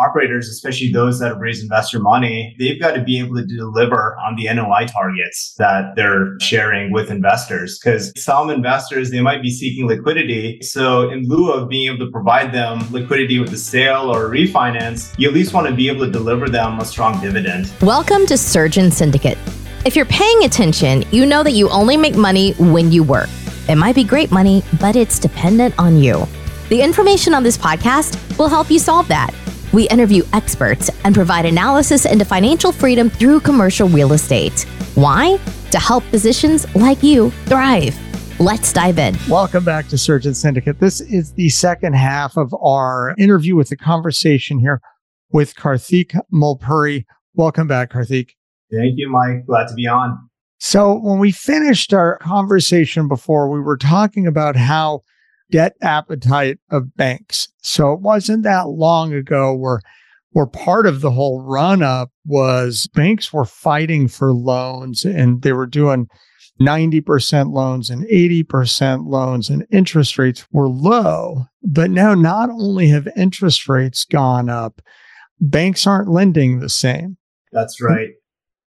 operators, especially those that have raised investor money, they've got to be able to deliver on the NOI targets that they're sharing with investors. Because some investors, they might be seeking liquidity. So in lieu of being able to provide them liquidity with a sale or a refinance, you at least want to be able to deliver them a strong dividend. Welcome to Surgeon Syndicate. If you're paying attention, you know that you only make money when you work. It might be great money, but it's dependent on you. The information on this podcast will help you solve that. We interview experts and provide analysis into financial freedom through commercial real estate. Why? To help physicians like you thrive. Let's dive in. Welcome back to Surgeon Syndicate. This is the second half of our interview with the conversation here with Kartheek Mulpuri. Welcome back, Kartheek. Thank you, Mike. Glad to be on. So when we finished our conversation before, we were talking about how debt appetite of banks. So it wasn't that long ago where part of the whole run-up was banks were fighting for loans, and they were doing 90% loans and 80% loans, and interest rates were low. But now not only have interest rates gone up, banks aren't lending the same. That's right.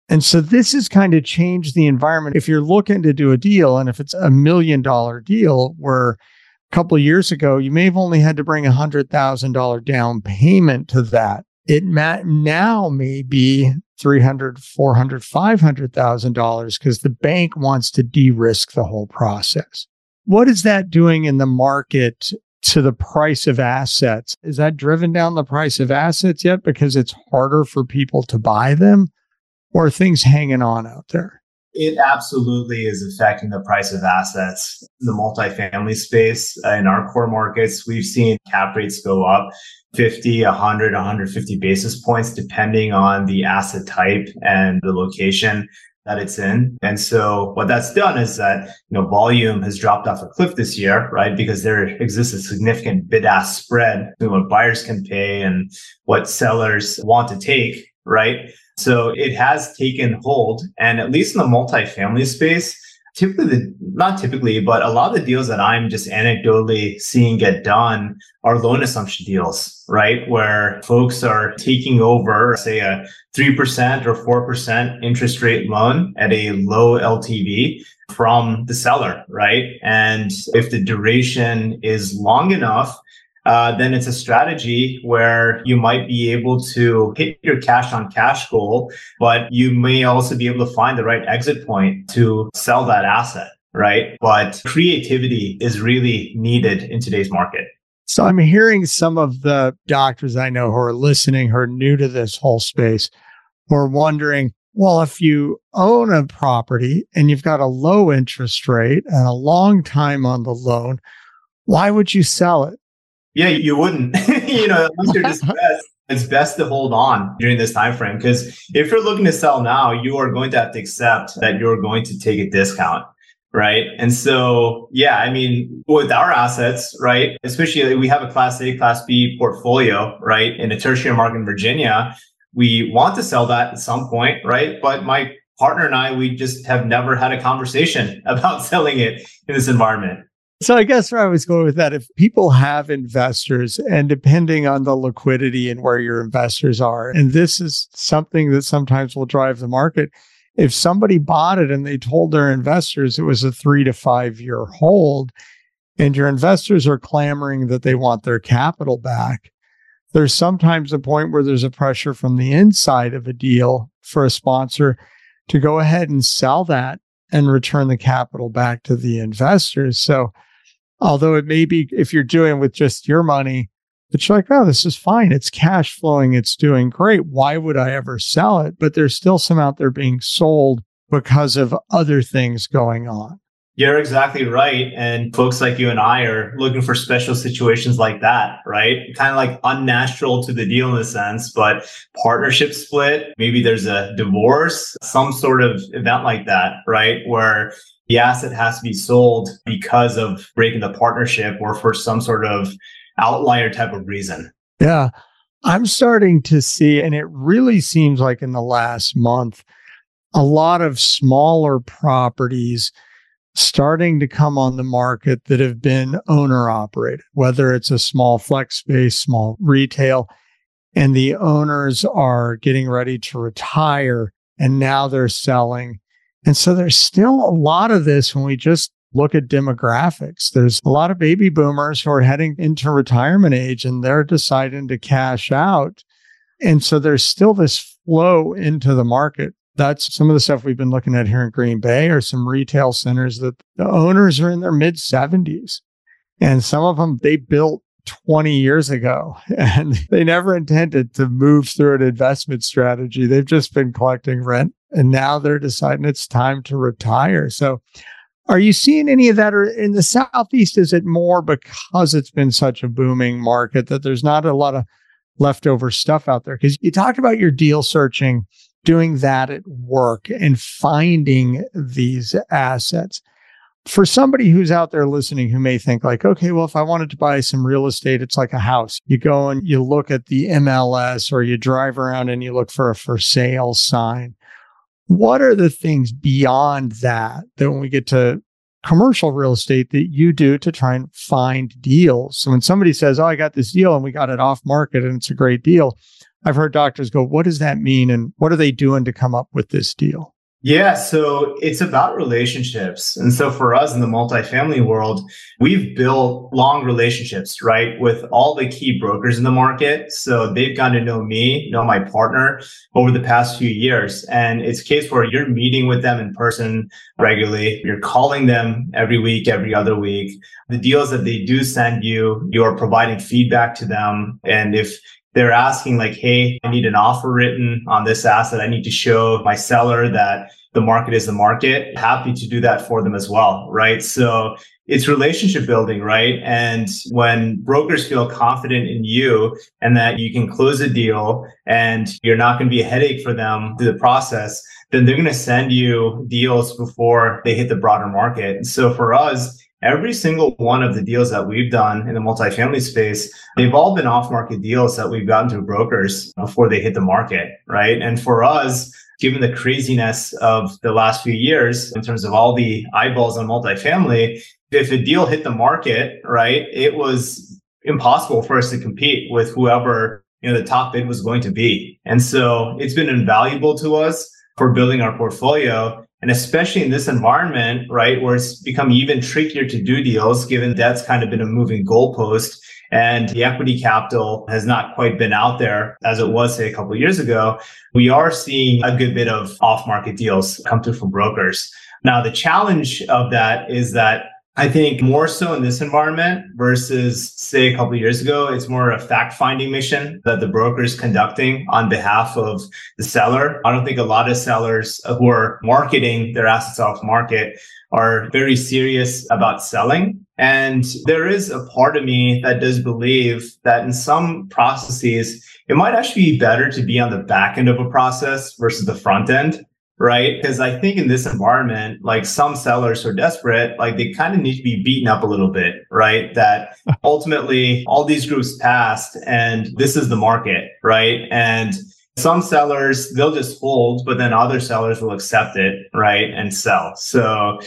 And so this has kind of changed the environment. If you're looking to do a deal, and if it's $1 million deal, where couple of years ago, you may have only had to bring $100,000 down payment to that. It now may be $300,000, $400,000, $500,000 because the bank wants to de-risk the whole process. What is that doing in the market to the price of assets? Is that driven down the price of assets yet because it's harder for people to buy them? Or are things hanging on out there? It absolutely is affecting the price of assets. In the multifamily space, in our core markets, we've seen cap rates go up 50, 100, 150 basis points, depending on the asset type and the location that it's in. And so what that's done is that, volume has dropped off a cliff this year, right? Because there exists a significant bid-ask spread between what buyers can pay and what sellers want to take, right? So it has taken hold, and at least in the multifamily space, not typically, but a lot of the deals that I'm just anecdotally seeing get done are loan assumption deals, right? Where folks are taking over, say, a 3% or 4% interest rate loan at a low LTV from the seller, right? And if the duration is long enough, then it's a strategy where you might be able to hit your cash on cash goal, but you may also be able to find the right exit point to sell that asset, right? But creativity is really needed in today's market. So I'm hearing some of the doctors I know who are listening, who are new to this whole space, who are wondering, well, if you own a property and you've got a low interest rate and a long time on the loan, why would you sell it? Yeah, you wouldn't. Unless you're distressed, it's best to hold on during this time frame, because if you're looking to sell now, you are going to have to accept that you're going to take a discount, right? And so, with our assets, right, especially we have a Class A, Class B portfolio, right, in a tertiary market in Virginia. We want to sell that at some point, right? But my partner and I, we just have never had a conversation about selling it in this environment. So I guess where I was going with that, if people have investors, and depending on the liquidity and where your investors are, and this is something that sometimes will drive the market, if somebody bought it and they told their investors it was a 3 to 5 year hold, and your investors are clamoring that they want their capital back, there's sometimes a point where there's a pressure from the inside of a deal for a sponsor to go ahead and sell that and return the capital back to the investors. So although it may be, if you're doing with just your money, it's like, oh, this is fine. It's cash flowing. It's doing great. Why would I ever sell it? But there's still some out there being sold because of other things going on. You're exactly right. And folks like you and I are looking for special situations like that, right? Kind of like unnatural to the deal in a sense, but partnership split, maybe there's a divorce, some sort of event like that, right? Where the asset has to be sold because of breaking the partnership or for some sort of outlier type of reason. Yeah. I'm starting to see, and it really seems like in the last month, a lot of smaller properties starting to come on the market that have been owner-operated, whether it's a small flex space, small retail, and the owners are getting ready to retire, and now they're selling. And so there's still a lot of this when we just look at demographics. There's a lot of baby boomers who are heading into retirement age and they're deciding to cash out. And so there's still this flow into the market. That's some of the stuff we've been looking at here in Green Bay, or some retail centers that the owners are in their mid-70s. And some of them, they built 20 years ago and they never intended to move through an investment strategy. They've just been collecting rent and now they're deciding it's time to retire. So are you seeing any of that? Or in the Southeast, is it more because it's been such a booming market that there's not a lot of leftover stuff out there? Because you talked about your deal searching, doing that at work and finding these assets. For somebody who's out there listening who may think like, okay, well, if I wanted to buy some real estate, it's like a house. You go and you look at the MLS, or you drive around and you look for a for sale sign. What are the things beyond that, that when we get to commercial real estate, that you do to try and find deals? So when somebody says, oh, I got this deal and we got it off market and it's a great deal, I've heard doctors go, what does that mean? And what are they doing to come up with this deal? Yeah, so it's about relationships. And so for us in the multifamily world, we've built long relationships, right, with all the key brokers in the market. So they've gotten to know me, know my partner over the past few years. And it's a case where you're meeting with them in person regularly. You're calling them every week, every other week. The deals that they do send you, you're providing feedback to them. And if they're asking like, hey, I need an offer written on this asset, I need to show my seller that the market is the market. Happy to do that for them as well, right? So it's relationship building, right? And when brokers feel confident in you and that you can close a deal and you're not going to be a headache for them through the process, then they're going to send you deals before they hit the broader market. And so for us, every single one of the deals that we've done in the multifamily space, they've all been off-market deals that we've gotten through brokers before they hit the market, right? And for us, given the craziness of the last few years in terms of all the eyeballs on multifamily, if a deal hit the market, right, it was impossible for us to compete with whoever, you know, the top bid was going to be. And so it's been invaluable to us for building our portfolio. And especially in this environment, right, where it's become even trickier to do deals, given that's kind of been a moving goalpost and the equity capital has not quite been out there as it was, say, a couple of years ago, we are seeing a good bit of off-market deals come through from brokers. Now, the challenge of that is that I think more so in this environment versus, say, a couple of years ago, it's more a fact-finding mission that the broker is conducting on behalf of the seller. I don't think a lot of sellers who are marketing their assets off market are very serious about selling. And there is a part of me that does believe that in some processes, it might actually be better to be on the back end of a process versus the front end. Right? Because I think in this environment, like some sellers are desperate, like they kind of need to be beaten up a little bit, right? That ultimately all these groups passed and this is the market, right? And some sellers, they'll just hold, but then other sellers will accept it, right? And sell. So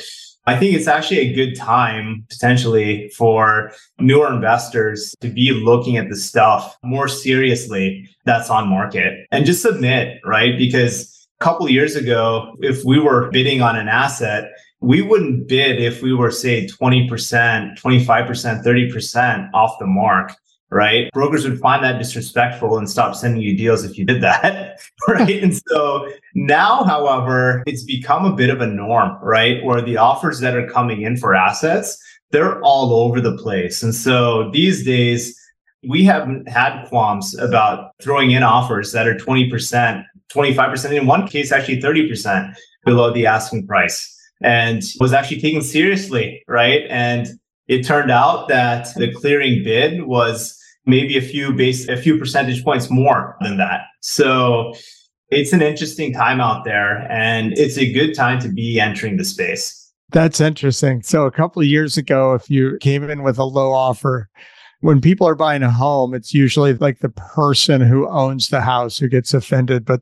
I think it's actually a good time potentially for newer investors to be looking at the stuff more seriously that's on market and just submit, right? Because a couple of years ago, if we were bidding on an asset, we wouldn't bid if we were, say, 20%, 25%, 30% off the mark, right? Brokers would find that disrespectful and stop sending you deals if you did that, right? And so now, however, it's become a bit of a norm, right? Where the offers that are coming in for assets, they're all over the place. And so these days, we haven't had qualms about throwing in offers that are 20%, 25%, in one case, actually 30% below the asking price, and was actually taken seriously, right? And it turned out that the clearing bid was maybe a few percentage points more than that. So it's an interesting time out there, and it's a good time to be entering the space. That's interesting. So a couple of years ago, if you came in with a low offer, when people are buying a home, it's usually like the person who owns the house who gets offended, but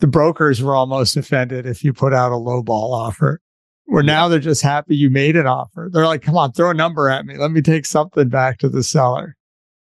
the brokers were almost offended if you put out a lowball offer. Where now they're just happy you made an offer. They're like, come on, throw a number at me. Let me take something back to the seller.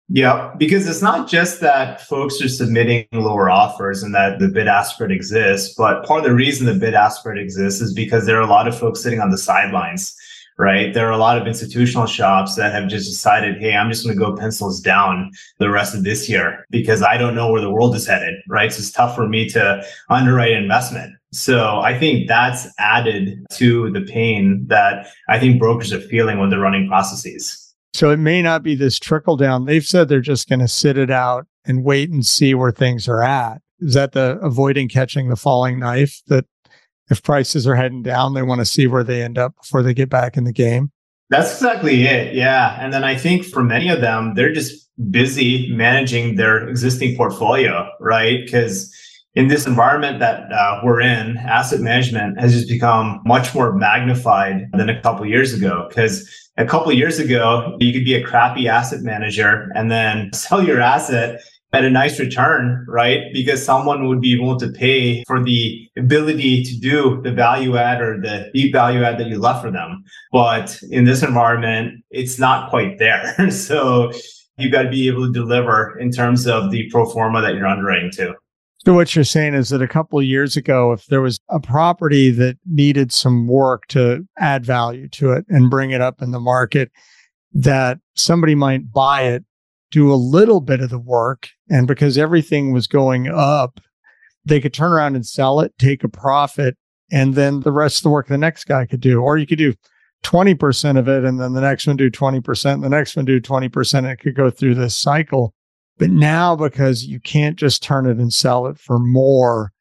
Yeah, because it's not just that folks are submitting lower offers and that the bid-ask spread exists, but part of the reason the bid-ask spread exists is because there are a lot of folks sitting on the sidelines, right? There are a lot of institutional shops that have just decided, hey, I'm just going to go pencils down the rest of this year because I don't know where the world is headed, right? So it's tough for me to underwrite investment. So I think that's added to the pain that I think brokers are feeling when they're running processes. So it may not be this trickle down. They've said they're just going to sit it out and wait and see where things are at. Is that the avoiding catching the falling knife, that if prices are heading down, they want to see where they end up before they get back in the game? That's exactly it. Yeah. And then I think for many of them, they're just busy managing their existing portfolio, right? Because in this environment that we're in, asset management has just become much more magnified than a couple years ago. Because a couple years ago, you could be a crappy asset manager and then sell your asset at a nice return, right? Because someone would be willing to pay for the ability to do the value add or the deep value add that you left for them. But in this environment, it's not quite there. So you've got to be able to deliver in terms of the pro forma that you're underwriting to. So what you're saying is that a couple of years ago, if there was a property that needed some work to add value to it and bring it up in the market, that somebody might buy it, do a little bit of the work, and because everything was going up, they could turn around and sell it, take a profit, and then the rest of the work the next guy could do. Or you could do 20% of it, and then the next one do 20%, and the next one do 20%, and it could go through this cycle. But now, because you can't just turn it and sell it for more,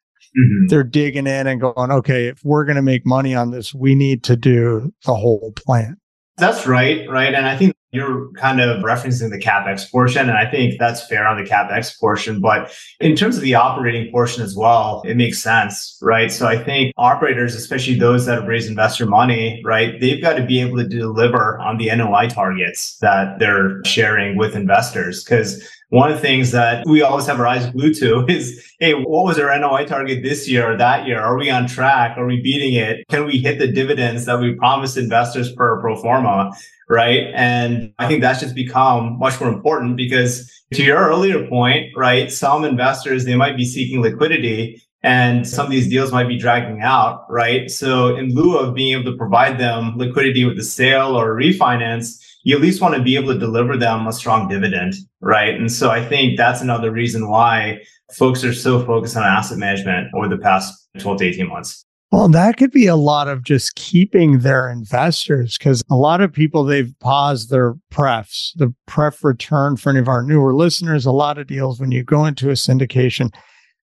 they're digging in and going, okay, if we're going to make money on this, we need to do the whole plan. That's right, right? And I think you're kind of referencing the CapEx portion, and I think that's fair on the CapEx portion. But in terms of the operating portion as well, it makes sense, right? So I think operators, especially those that have raised investor money, right, they've got to be able to deliver on the NOI targets that they're sharing with investors. Because one of the things that we always have our eyes glued to is, hey, what was our NOI target this year or that year? Are we on track? Are we beating it? Can we hit the dividends that we promised investors per pro forma? Right. And I think that's just become much more important because, to your earlier point, right, some investors, they might be seeking liquidity and some of these deals might be dragging out. Right. So in lieu of being able to provide them liquidity with a sale or a refinance, you at least want to be able to deliver them a strong dividend. Right. And so I think that's another reason why folks are so focused on asset management over the past 12 to 18 months. Well, that could be a lot of just keeping their investors, because a lot of people, they've paused their prefs, the pref return. For any of our newer listeners, a lot of deals, when you go into a syndication,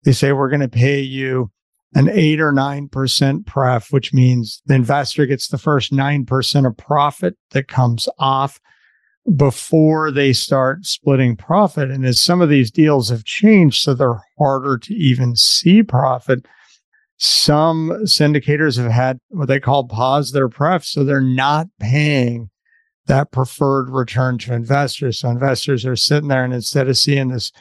they say, we're going to pay you an 8 or 9% pref, which means the investor gets the first 9% of profit that comes off before they start splitting profit. And as some of these deals have changed, so they're harder to even see profit, some syndicators have had what they call pause their pref, so they're not paying that preferred return to investors. So investors are sitting there, and instead of seeing this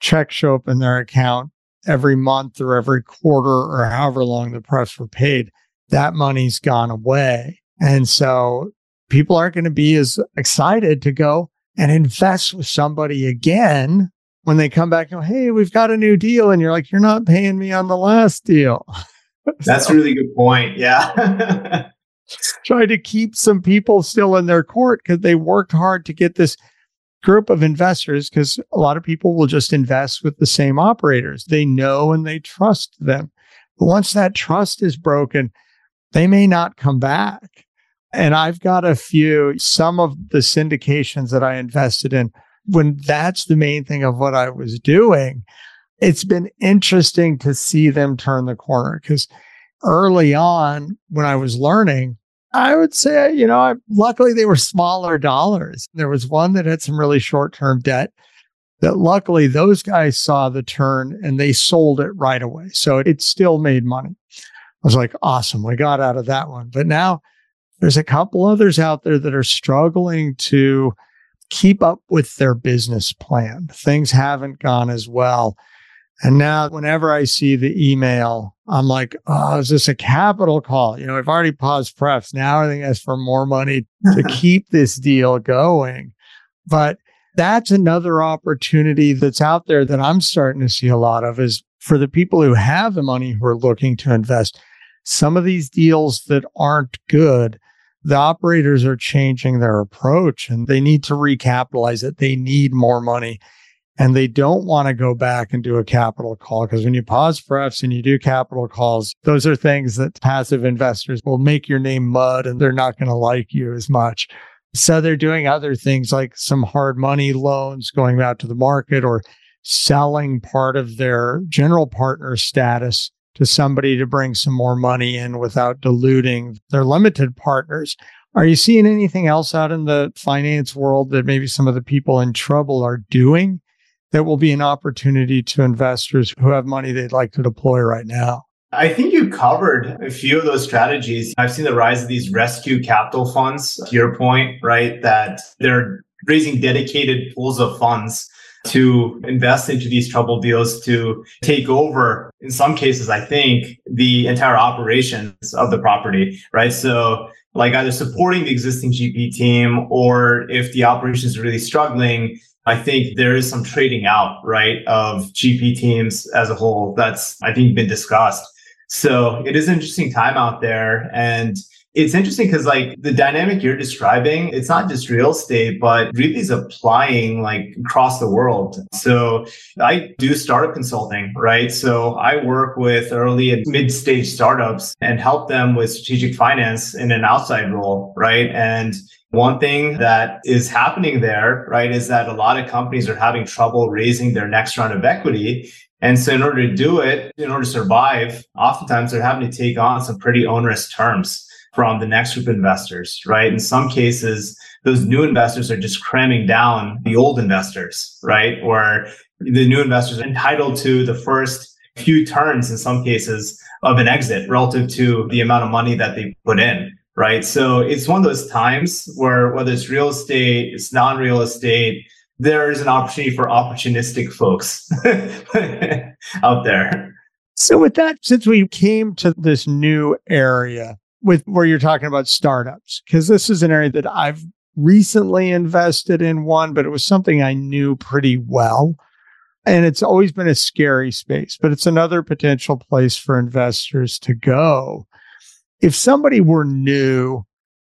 check show up in their account every month or every quarter or however long the prefs were paid, that money's gone away. And so people aren't going to be as excited to go and invest with somebody again when they come back and go, hey, we've got a new deal. And you're like, you're not paying me on the last deal. That's a really good point. Yeah. Try to keep some people still in their court because they worked hard to get this group of investors, because a lot of people will just invest with the same operators. They know and they trust them. But once that trust is broken, they may not come back. And I've got a few, some of the syndications that I invested in, when that's the main thing of what I was doing, it's been interesting to see them turn the corner. Because early on, when I was learning, I would say, you know, luckily they were smaller dollars. There was one that had some really short-term debt that luckily those guys saw the turn and they sold it right away. So it still made money. I was like, awesome, we got out of that one. But now there's a couple others out there that are struggling to keep up with their business plan. Things haven't gone as well. And now whenever I see the email, I'm like, oh, is this a capital call? You know, I've already paused prefs. Now everything is for more money to keep this deal going. But That's another opportunity that's out there that I'm starting to see a lot of, is for the people who have the money who are looking to invest. Some of these deals that aren't good, the operators are changing their approach and they need to recapitalize it. They need more money and they don't want to go back and do a capital call, because when you pause prefs and you do capital calls, those are things that passive investors will make your name mud and they're not going to like you as much. So they're doing other things like some hard money loans, going out to the market, or selling part of their general partner status to somebody to bring some more money in without diluting their limited partners. Are you seeing anything else out in the finance world that maybe some of the people in trouble are doing that will be an opportunity to investors who have money they'd like to deploy right now? I think you covered a few of those strategies. I've seen the rise of these rescue capital funds, to your point, right? That they're raising dedicated pools of funds to invest into these troubled deals, to take over, in some cases, I think, the entire operations of the property, right? So like either supporting the existing GP team, or if the operations are really struggling, I think there is some trading out, right, of GP teams as a whole that's, I think, been discussed. So it is an interesting time out there. And it's interesting because like the dynamic you're describing, it's not just real estate, but really is applying like across the world. So I do startup consulting, right? So I work with early and mid-stage startups and help them with strategic finance in an outside role, right? And one thing that is happening there, right, is that a lot of companies are having trouble raising their next round of equity. And so in order to do it, in order to survive, oftentimes they're having to take on some pretty onerous terms from the next group of investors, right? In some cases, those new investors are just cramming down the old investors, right? Or the new investors are entitled to the first few turns, in some cases, of an exit relative to the amount of money that they put in, right? So it's one of those times where whether it's real estate, it's non-real estate, there is an opportunity for opportunistic folks out there. So with that, since we came to this new area, with where you're talking about startups, because this is an area that I've recently invested in one, but it was something I knew pretty well. And it's always been a scary space, but it's another potential place for investors to go. If somebody were new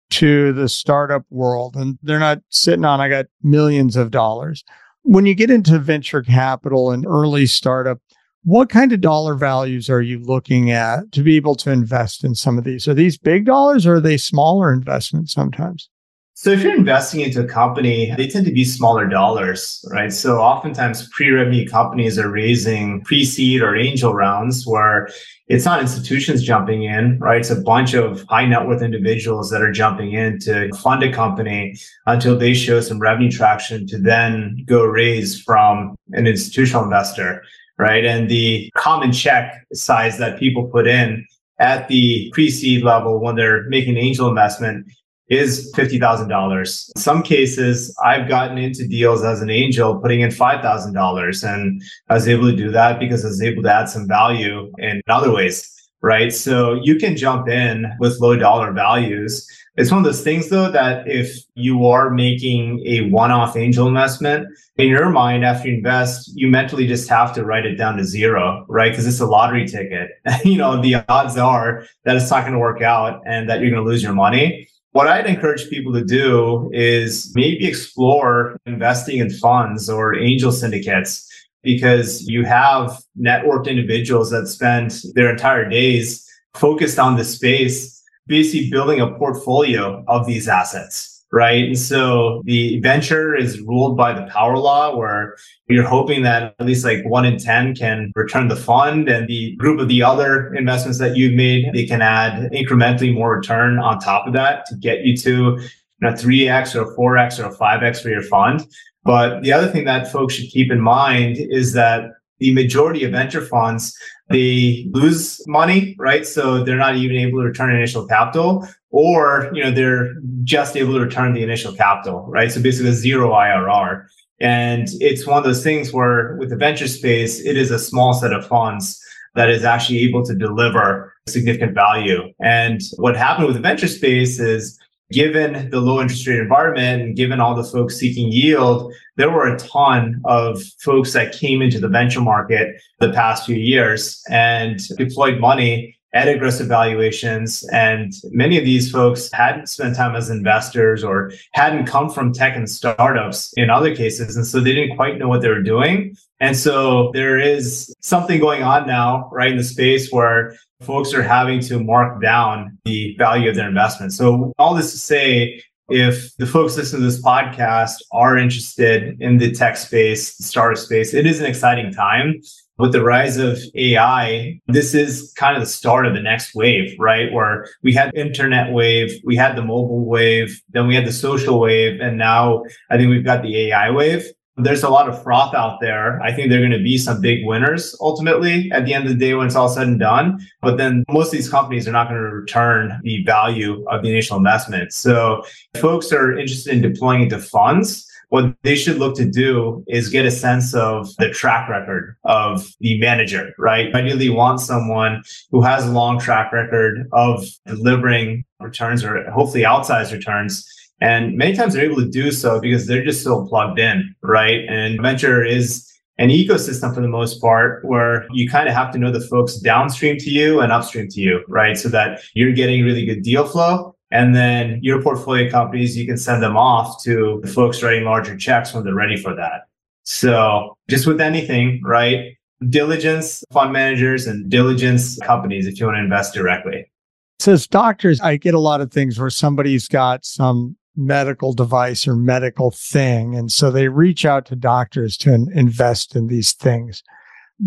to the startup world and they're not sitting on, I got millions of dollars. When you get into venture capital and early startup, what kind of dollar values are you looking at to be able to invest in some of these? Are these big dollars or are they smaller investments sometimes? So if you're investing into a company, they tend to be smaller dollars, right? So oftentimes pre-revenue companies are raising pre-seed or angel rounds where it's not institutions jumping in, right? It's a bunch of high net worth individuals that are jumping in to fund a company until they show some revenue traction to then go raise from an institutional investor. Right. And the common check size that people put in at the pre-seed level when they're making an angel investment is $50,000. In some cases, I've gotten into deals as an angel putting in $5,000. And I was able to do that because I was able to add some value in other ways. Right. So you can jump in with low dollar values. It's one of those things, though, that if you are making a one-off angel investment, in your mind, after you invest, you mentally just have to write it down to zero, right? Because it's a lottery ticket. You know, the odds are that it's not going to work out and that you're going to lose your money. What I'd encourage people to do is maybe explore investing in funds or angel syndicates, because you have networked individuals that spend their entire days focused on the space, basically building a portfolio of these assets, right? And so the venture is ruled by the power law, where you're hoping that at least like 1 in 10 can return the fund, and the group of the other investments that you've made, they can add incrementally more return on top of that to get you to, you know, 3x or 4x or 5x for your fund. But the other thing that folks should keep in mind is that the majority of venture funds, they lose money, right? So they're not even able to return initial capital, or, you know, they're just able to return the initial capital, right? So basically a zero IRR. And it's one of those things where with the venture space, it is a small set of funds that is actually able to deliver significant value. And what happened with the venture space is Given the low interest rate environment and given all the folks seeking yield, there were a ton of folks that came into the venture market the past few years and deployed money at aggressive valuations. And many of these folks hadn't spent time as investors or hadn't come from tech and startups in other cases. And so they didn't quite know what they were doing. And so there is something going on now, right, in the space where folks are having to mark down the value of their investment. So all this to say, if the folks listening to this podcast are interested in the tech space, the startup space, it is an exciting time. With the rise of AI, this is kind of the start of the next wave, right? Where we had the internet wave, we had the mobile wave, then we had the social wave, and now I think we've got the AI wave. There's a lot of froth out there. I think there are going to be some big winners ultimately at the end of the day when it's all said and done. But then most of these companies are not going to return the value of the initial investment. So if folks are interested in deploying into funds, what they should look to do is get a sense of the track record of the manager, right? Ideally want someone who has a long track record of delivering returns or hopefully outsized returns. And many times they're able to do so because they're just so plugged in, right? And venture is an ecosystem for the most part where you kind of have to know the folks downstream to you and upstream to you, right? So that you're getting really good deal flow. And then your portfolio companies, you can send them off to the folks writing larger checks when they're ready for that. So just with anything, right? Diligence fund managers and diligence companies if you want to invest directly. So as doctors, I get a lot of things where somebody's got some medical device or medical thing. And so they reach out to doctors to invest in these things.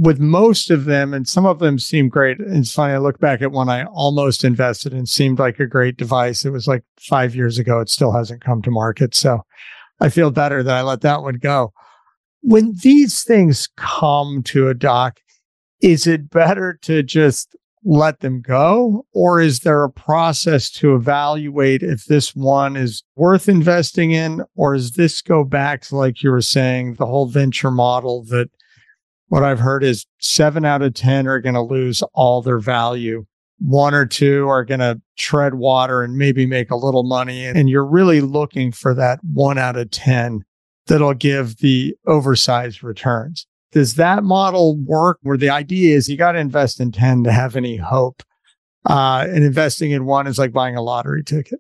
With most of them, and some of them seem great. And it's funny, I look back at one I almost invested in, seemed like a great device. It was like 5 years ago. It still hasn't come to market. So I feel better that I let that one go. When these things come to a doc, is it better to just let them go? Or is there a process to evaluate if this one is worth investing in? Or does this go back to, like you were saying, the whole venture model that what I've heard is 7 out of 10 are going to lose all their value. 1 or 2 are going to tread water and maybe make a little money. And you're really looking for that 1 out of 10 that'll give the oversized returns. Does that model work where the idea is you got to invest in 10 to have any hope? And investing in 1 is like buying a lottery ticket.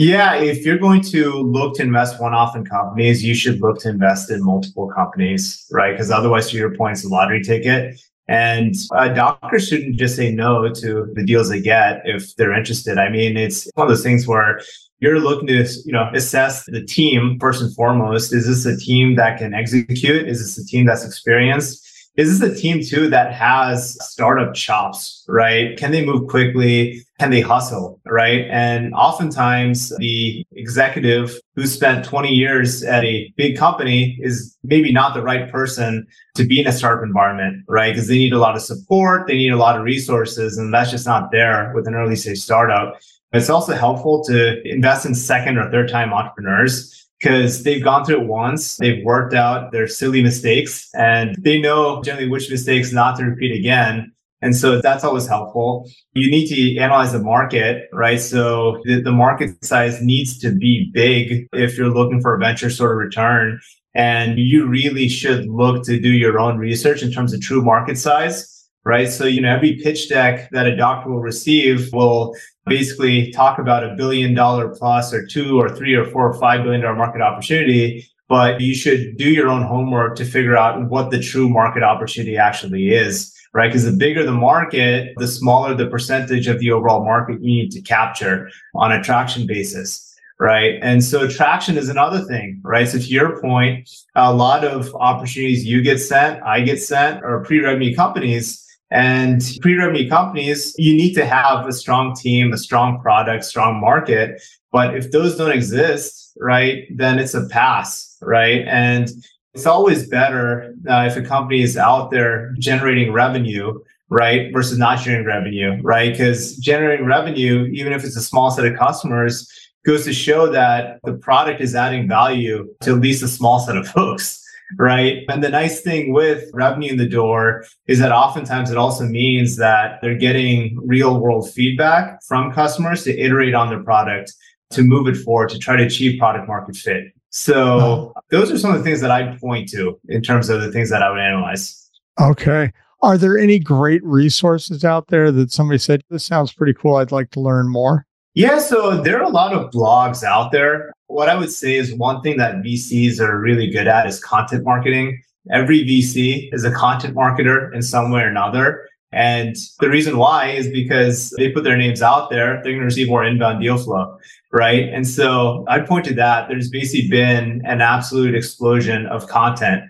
Yeah, if you're going to look to invest one-off in companies, you should look to invest in multiple companies, right? Because otherwise, to your point, it's a lottery ticket. And a doctor shouldn't just say no to the deals they get if they're interested. I mean, it's one of those things where you're looking to, you know, assess the team first and foremost. Is this a team that can execute? Is this a team that's experienced? Is this a team too that has startup chops, right? Can they move quickly? Can they hustle, right? And oftentimes the executive who spent 20 years at a big company is maybe not the right person to be in a startup environment, right? Because they need a lot of support, they need a lot of resources, and that's just not there with an early stage startup. It's also helpful to invest in second or third time entrepreneurs, because they've gone through it once, they've worked out their silly mistakes, and they know generally which mistakes not to repeat again. And so that's always helpful. You need to analyze the market, right? So the market size needs to be big if you're looking for a venture sort of return. And you really should look to do your own research in terms of true market size, right? So, you know, every pitch deck that a doctor will receive will basically talk about $1 billion plus or $2 or $3 or $4 or $5 billion market opportunity, but you should do your own homework to figure out what the true market opportunity actually is, right? Because the bigger the market, the smaller the percentage of the overall market you need to capture on a traction basis, right? And so traction is another thing, right? So to your point, a lot of opportunities you get sent, I get sent, are pre-revenue companies. And pre-revenue companies, you need to have a strong team, a strong product, strong market. But if those don't exist, right, then it's a pass, right? And it's always better if a company is out there generating revenue, right, versus not generating revenue, right? Because generating revenue, even if it's a small set of customers, goes to show that the product is adding value to at least a small set of folks, right? And the nice thing with revenue in the door is that oftentimes it also means that they're getting real world feedback from customers to iterate on their product, to move it forward, to try to achieve product market fit. So those are some of the things that I'd point to in terms of the things that I would analyze. Okay. Are there any great resources out there that somebody said, this sounds pretty cool, I'd like to learn more? Yeah, so there are a lot of blogs out there. What I would say is one thing that VCs are really good at is content marketing. Every VC is a content marketer in some way or another. And the reason why is because they put their names out there, they're going to receive more inbound deal flow, right? And so I point to that. There's basically been an absolute explosion of content,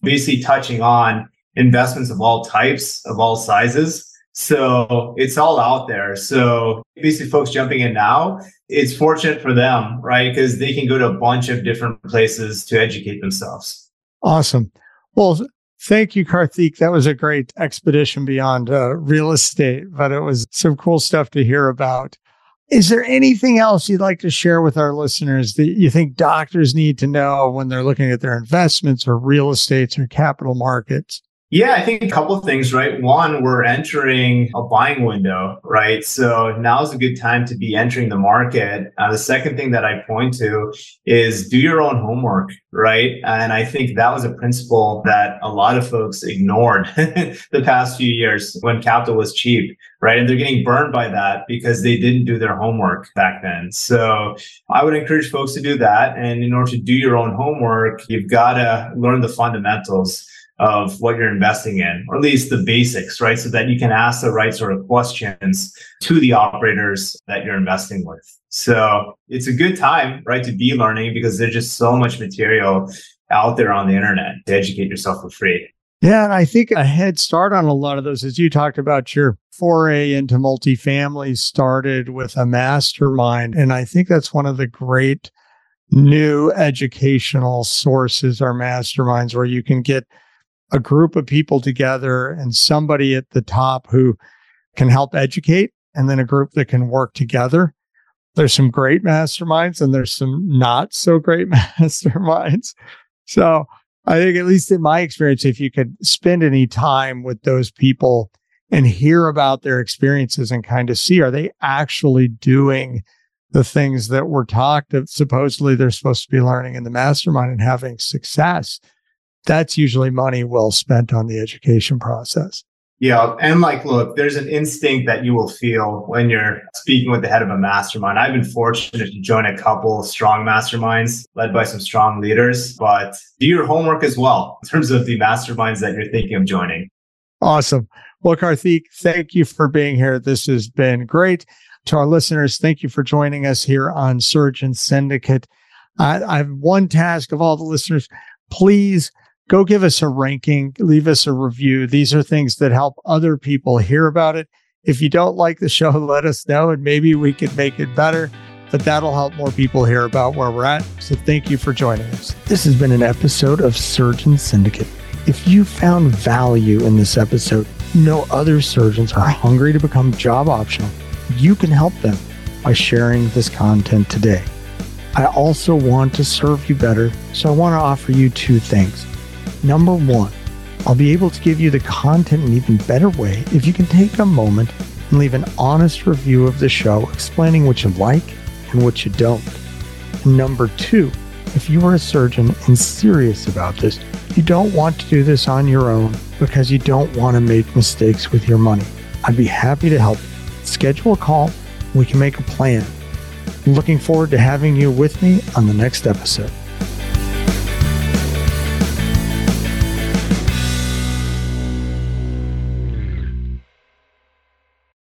basically touching on investments of all types, of all sizes. So it's all out there. So basically folks jumping in now, it's fortunate for them, right? Because they can go to a bunch of different places to educate themselves. Awesome. Well, thank you, Kartheek. That was a great expedition beyond real estate, but it was some cool stuff to hear about. Is there anything else you'd like to share with our listeners that you think doctors need to know when they're looking at their investments or real estates or capital markets? Yeah, I think a couple of things, right? One, we're entering a buying window, right? So now's a good time to be entering the market. The second thing that I point to is do your own homework, right? And I think that was a principle that a lot of folks ignored the past few years when capital was cheap, right? And they're getting burned by that because they didn't do their homework back then. So I would encourage folks to do that. And in order to do your own homework, you've got to learn the fundamentals of what you're investing in, or at least the basics, right? So that you can ask the right sort of questions to the operators that you're investing with. So it's a good time, right, to be learning because there's just so much material out there on the internet to educate yourself for free. Yeah, and I think a head start on a lot of those, as you talked about, your foray into multifamily started with a mastermind. And I think that's one of the great new educational sources, our masterminds, where you can get a group of people together and somebody at the top who can help educate, and then a group that can work together. There's some great masterminds and there's some not so great masterminds. So I think, at least in my experience, if you could spend any time with those people and hear about their experiences and kind of see, are they actually doing the things that were talked of, supposedly they're supposed to be learning in the mastermind, and having success? That's usually money well spent on the education process. Yeah. And like, look, there's an instinct that you will feel when you're speaking with the head of a mastermind. I've been fortunate to join a couple of strong masterminds led by some strong leaders, but do your homework as well in terms of the masterminds that you're thinking of joining. Awesome. Well, Kartheek, thank you for being here. This has been great. To our listeners, thank you for joining us here on Surgeon Syndicate. I have one task of all the listeners. Please go give us a ranking, leave us a review. These are things that help other people hear about it. If you don't like the show, let us know, and maybe we can make it better, but that'll help more people hear about where we're at. So thank you for joining us. This has been an episode of Surgeon Syndicate. If you found value in this episode, no other surgeons are hungry to become job optional. You can help them by sharing this content today. I also want to serve you better, so I want to offer you two things. Number one, I'll be able to give you the content in an even better way if you can take a moment and leave an honest review of the show explaining what you like and what you don't. And number two, if you are a surgeon and serious about this, you don't want to do this on your own because you don't want to make mistakes with your money. I'd be happy to help. Schedule a call. We can make a plan. I'm looking forward to having you with me on the next episode.